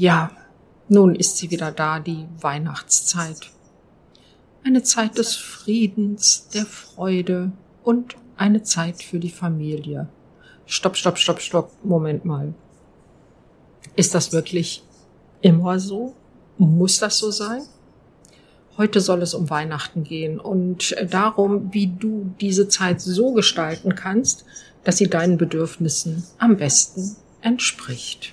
Ja, nun ist sie wieder da, die Weihnachtszeit. Eine Zeit des Friedens, der Freude und eine Zeit für die Familie. Stopp, Moment mal. Ist das wirklich immer so? Muss das so sein? Heute soll es um Weihnachten gehen und darum, wie du diese Zeit so gestalten kannst, dass sie deinen Bedürfnissen am besten entspricht.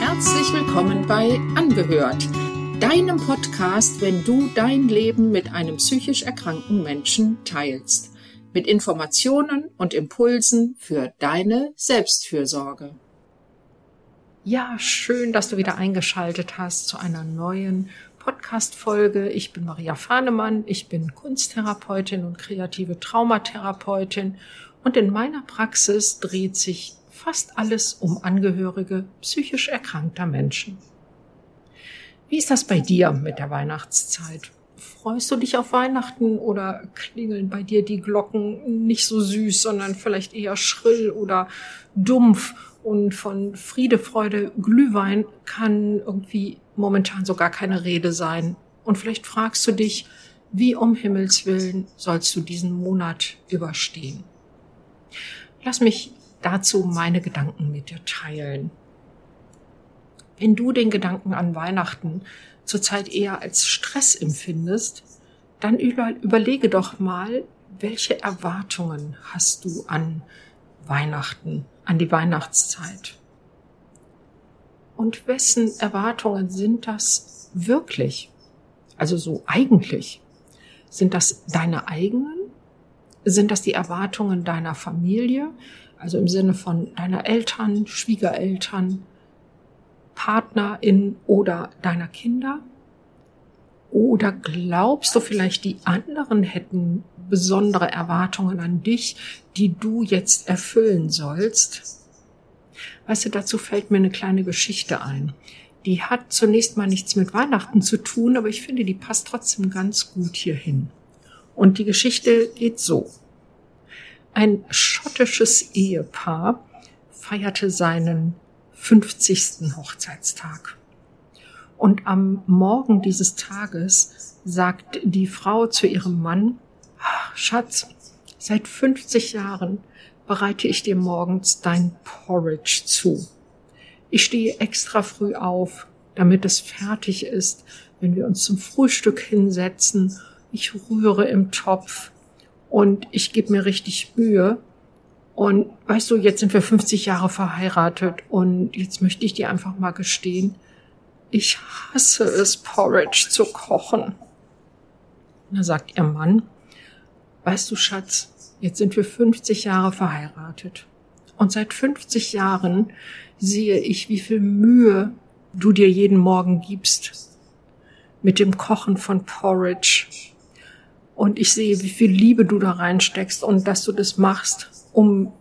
Herzlich willkommen bei Angehört, deinem Podcast, wenn du dein Leben mit einem psychisch erkrankten Menschen teilst. Mit Informationen und Impulsen für deine Selbstfürsorge. Ja, schön, dass du wieder eingeschaltet hast zu einer neuen Podcast-Folge. Ich bin Maria Fahnemann, ich bin Kunsttherapeutin und kreative Traumatherapeutin und in meiner Praxis dreht sich fast alles um Angehörige psychisch erkrankter Menschen. Wie ist das bei dir mit der Weihnachtszeit? Freust du dich auf Weihnachten oder klingeln bei dir die Glocken nicht so süß, sondern vielleicht eher schrill oder dumpf? Und von Friede, Freude, Glühwein kann irgendwie momentan so gar keine Rede sein. Und vielleicht fragst du dich, wie um Himmels Willen sollst du diesen Monat überstehen? Lass mich dazu meine Gedanken mit dir teilen. Wenn du den Gedanken an Weihnachten zurzeit eher als Stress empfindest, dann überlege doch mal, welche Erwartungen hast du an Weihnachten, an die Weihnachtszeit? Und wessen Erwartungen sind das wirklich? Also so eigentlich. Sind das deine eigenen? Sind das die Erwartungen deiner Familie? Also im Sinne von deiner Eltern, Schwiegereltern, PartnerInnen oder deiner Kinder? Oder glaubst du vielleicht, die anderen hätten besondere Erwartungen an dich, die du jetzt erfüllen sollst? Weißt du, dazu fällt mir eine kleine Geschichte ein. Die hat zunächst mal nichts mit Weihnachten zu tun, aber ich finde, die passt trotzdem ganz gut hierhin. Und die Geschichte geht so. Ein schottisches Ehepaar feierte seinen 50. Hochzeitstag. Und am Morgen dieses Tages sagt die Frau zu ihrem Mann: Schatz, seit 50 Jahren bereite ich dir morgens dein Porridge zu. Ich stehe extra früh auf, damit es fertig ist, wenn wir uns zum Frühstück hinsetzen. Ich rühre im Topf und ich gebe mir richtig Mühe. Und weißt du, jetzt sind wir 50 Jahre verheiratet und jetzt möchte ich dir einfach mal gestehen, ich hasse es, Porridge zu kochen. Und da sagt ihr Mann: Weißt du, Schatz, jetzt sind wir 50 Jahre verheiratet und seit 50 Jahren sehe ich, wie viel Mühe du dir jeden Morgen gibst mit dem Kochen von Porridge und ich sehe, wie viel Liebe du da reinsteckst und dass du das machst, um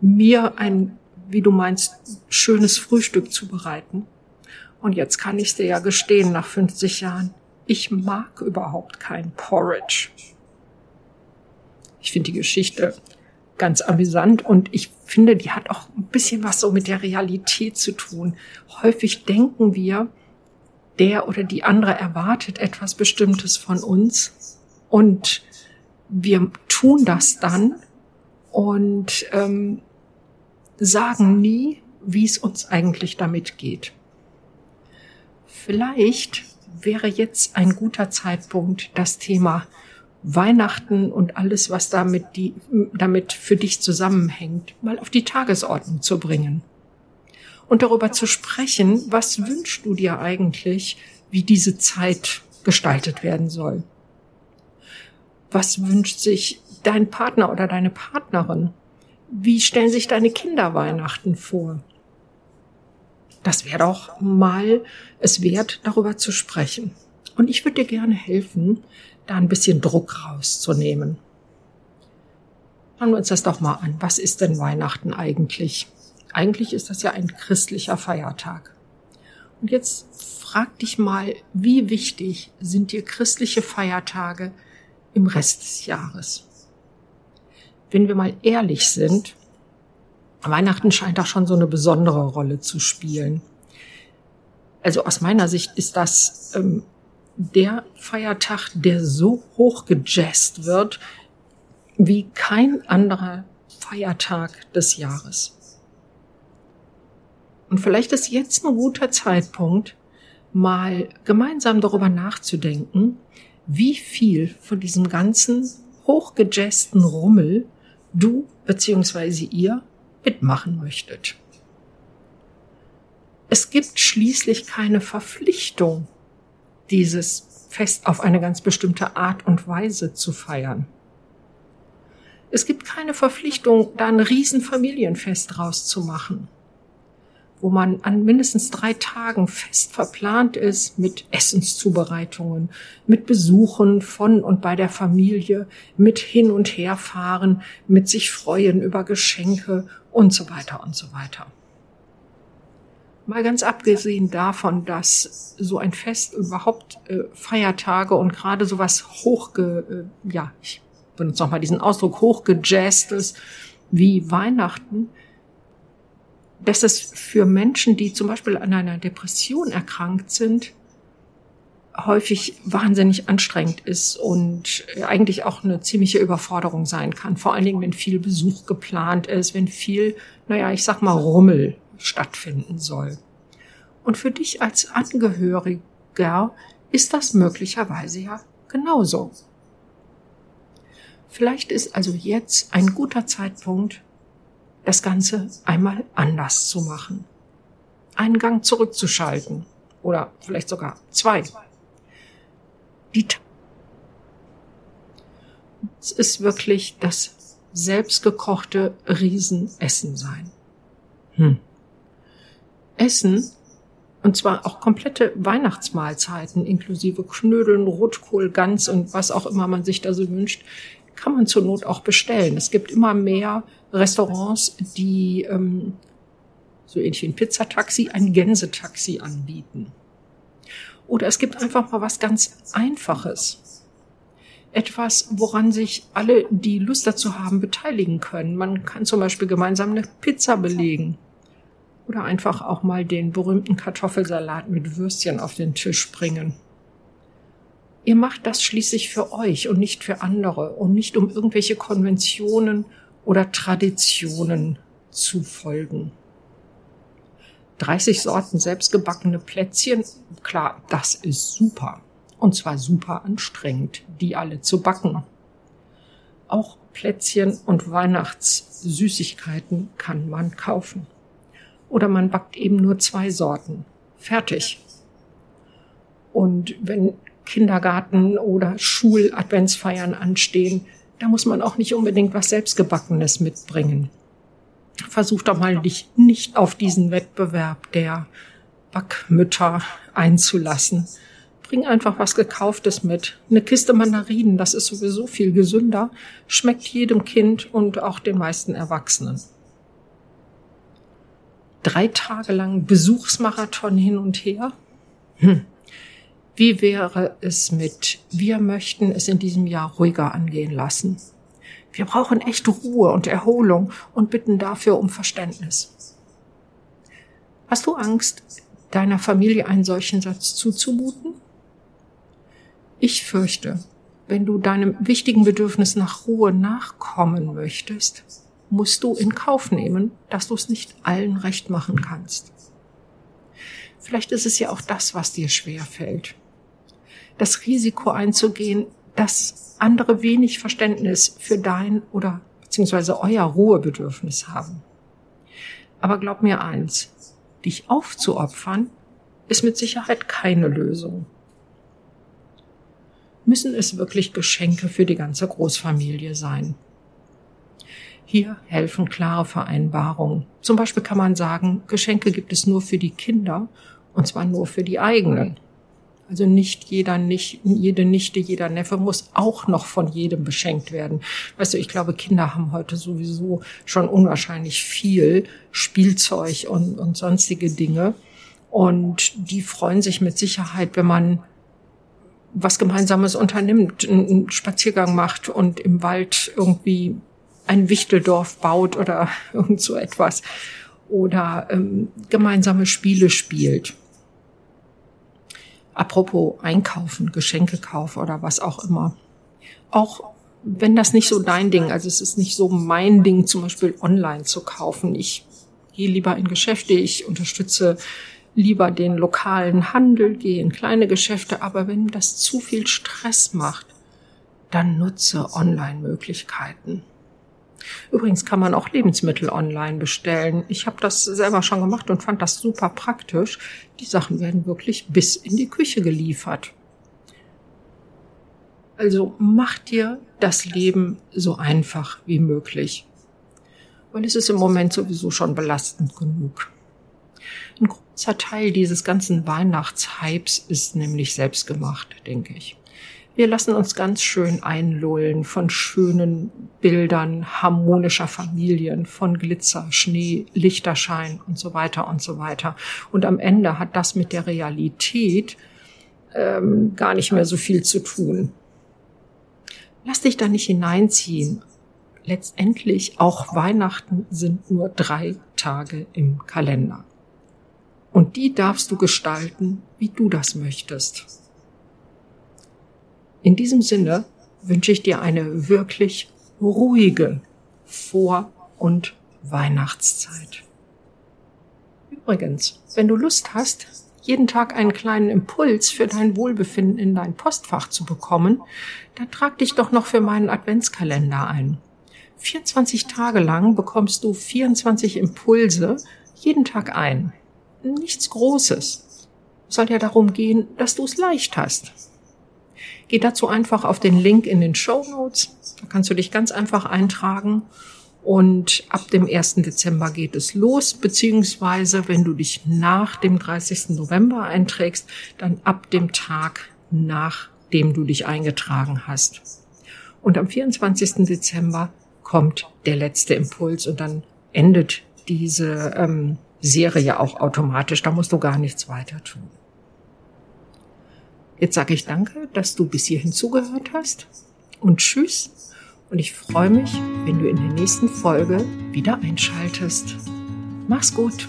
mir ein, wie du meinst, schönes Frühstück zu bereiten. Und jetzt kann ich es dir ja gestehen, nach 50 Jahren, ich mag überhaupt kein Porridge. Ich finde die Geschichte ganz amüsant und ich finde, die hat auch ein bisschen was so mit der Realität zu tun. Häufig denken wir, der oder die andere erwartet etwas Bestimmtes von uns und wir tun das dann, und sagen nie, wie es uns eigentlich damit geht. Vielleicht wäre jetzt ein guter Zeitpunkt, das Thema Weihnachten und alles, was damit für dich zusammenhängt, mal auf die Tagesordnung zu bringen. Und darüber zu sprechen, was wünschst du dir eigentlich, wie diese Zeit gestaltet werden soll? Was wünscht sich dein Partner oder deine Partnerin? Wie stellen sich deine Kinder Weihnachten vor? Das wäre doch mal es wert, darüber zu sprechen. Und ich würde dir gerne helfen, da ein bisschen Druck rauszunehmen. Schauen wir uns das doch mal an. Was ist denn Weihnachten eigentlich? Eigentlich ist das ja ein christlicher Feiertag. Und jetzt frag dich mal, wie wichtig sind dir christliche Feiertage im Rest des Jahres? wenn wir mal ehrlich sind, Weihnachten scheint da schon so eine besondere Rolle zu spielen. Also aus meiner Sicht ist das der Feiertag, der so hoch gejazzt wird wie kein anderer Feiertag des Jahres. Und vielleicht ist jetzt ein guter Zeitpunkt, mal gemeinsam darüber nachzudenken, wie viel von diesem ganzen hochgejazzten Rummel du bzw. ihr mitmachen möchtet. Es gibt schließlich keine Verpflichtung, dieses Fest auf eine ganz bestimmte Art und Weise zu feiern. Es gibt keine Verpflichtung, da ein Riesenfamilienfest draus zu machen, wo man an mindestens 3 Tagen fest verplant ist mit Essenszubereitungen, mit Besuchen von und bei der Familie, mit Hin- und Herfahren, mit sich freuen über Geschenke und so weiter und so weiter. Mal ganz abgesehen davon, dass so ein Fest überhaupt Feiertage und gerade sowas ich benutze nochmal diesen Ausdruck, hochgejazztes wie Weihnachten, dass es für Menschen, die zum Beispiel an einer Depression erkrankt sind, häufig wahnsinnig anstrengend ist und eigentlich auch eine ziemliche Überforderung sein kann. Vor allen Dingen, wenn viel Besuch geplant ist, wenn viel, Rummel stattfinden soll. Und für dich als Angehöriger ist das möglicherweise ja genauso. Vielleicht ist also jetzt ein guter Zeitpunkt, das Ganze einmal anders zu machen. Einen Gang zurückzuschalten oder vielleicht sogar 2. Es ist wirklich das selbstgekochte Riesenessen sein. Essen, und zwar auch komplette Weihnachtsmahlzeiten inklusive Knödeln, Rotkohl, Gans und was auch immer man sich da so wünscht, kann man zur Not auch bestellen. Es gibt immer mehr Restaurants, die so ähnlich wie ein Pizzataxi, ein Gänsetaxi anbieten. Oder es gibt einfach mal was ganz Einfaches. Etwas, woran sich alle, die Lust dazu haben, beteiligen können. Man kann zum Beispiel gemeinsam eine Pizza belegen. Oder einfach auch mal den berühmten Kartoffelsalat mit Würstchen auf den Tisch bringen. Ihr macht das schließlich für euch und nicht für andere und nicht um irgendwelche Konventionen oder Traditionen zu folgen. 30 Sorten selbstgebackene Plätzchen, klar, das ist super. Und zwar super anstrengend, die alle zu backen. Auch Plätzchen und Weihnachtssüßigkeiten kann man kaufen. Oder man backt eben nur 2 Sorten. Fertig. Und wenn Kindergarten oder Schuladventsfeiern anstehen, da muss man auch nicht unbedingt was Selbstgebackenes mitbringen. Versuch doch mal, dich nicht auf diesen Wettbewerb der Backmütter einzulassen. Bring einfach was Gekauftes mit. Eine Kiste Mandarinen, das ist sowieso viel gesünder, schmeckt jedem Kind und auch den meisten Erwachsenen. 3 Tage lang Besuchsmarathon hin und her? Wie wäre es mit, wir möchten es in diesem Jahr ruhiger angehen lassen. Wir brauchen echt Ruhe und Erholung und bitten dafür um Verständnis. Hast du Angst, deiner Familie einen solchen Satz zuzumuten? Ich fürchte, wenn du deinem wichtigen Bedürfnis nach Ruhe nachkommen möchtest, musst du in Kauf nehmen, dass du es nicht allen recht machen kannst. Vielleicht ist es ja auch das, was dir schwerfällt. Das Risiko einzugehen, dass andere wenig Verständnis für dein oder beziehungsweise euer Ruhebedürfnis haben. Aber glaub mir eins, dich aufzuopfern, ist mit Sicherheit keine Lösung. Müssen es wirklich Geschenke für die ganze Großfamilie sein? Hier helfen klare Vereinbarungen. Zum Beispiel kann man sagen, Geschenke gibt es nur für die Kinder und zwar nur für die eigenen. Also nicht jede Nichte, jeder Neffe muss auch noch von jedem beschenkt werden. Weißt du, ich glaube, Kinder haben heute sowieso schon unwahrscheinlich viel Spielzeug und sonstige Dinge. Und die freuen sich mit Sicherheit, wenn man was Gemeinsames unternimmt, einen Spaziergang macht und im Wald irgendwie ein Wichteldorf baut oder irgend so etwas oder gemeinsame Spiele spielt. Apropos Einkaufen, Geschenkekauf oder was auch immer. Auch wenn das nicht so dein Ding, also es ist nicht so mein Ding, zum Beispiel online zu kaufen. Ich gehe lieber in Geschäfte, ich unterstütze lieber den lokalen Handel, gehe in kleine Geschäfte. Aber wenn das zu viel Stress macht, dann nutze Online-Möglichkeiten. Übrigens kann man auch Lebensmittel online bestellen. Ich habe das selber schon gemacht und fand das super praktisch. Die Sachen werden wirklich bis in die Küche geliefert. Also mach dir das Leben so einfach wie möglich. Weil es ist im Moment sowieso schon belastend genug. Ein großer Teil dieses ganzen Weihnachtshypes ist nämlich selbstgemacht, denke ich. Wir lassen uns ganz schön einlullen von schönen Bildern harmonischer Familien, von Glitzer, Schnee, Lichterschein und so weiter und so weiter. Und am Ende hat das mit der Realität gar nicht mehr so viel zu tun. Lass dich da nicht hineinziehen. Letztendlich auch Weihnachten sind nur 3 Tage im Kalender. Und die darfst du gestalten, wie du das möchtest. In diesem Sinne wünsche ich dir eine wirklich ruhige Vor- und Weihnachtszeit. Übrigens, wenn du Lust hast, jeden Tag einen kleinen Impuls für dein Wohlbefinden in dein Postfach zu bekommen, dann trag dich doch noch für meinen Adventskalender ein. 24 Tage lang bekommst du 24 Impulse jeden Tag ein. Nichts Großes. Es soll ja darum gehen, dass du es leicht hast. Geh dazu einfach auf den Link in den Shownotes, da kannst du dich ganz einfach eintragen und ab dem 1. Dezember geht es los, beziehungsweise wenn du dich nach dem 30. November einträgst, dann ab dem Tag, nachdem du dich eingetragen hast. Und am 24. Dezember kommt der letzte Impuls und dann endet diese Serie auch automatisch, da musst du gar nichts weiter tun. Jetzt sage ich danke, dass du bis hierhin zugehört hast und tschüss. Und ich freue mich, wenn du in der nächsten Folge wieder einschaltest. Mach's gut!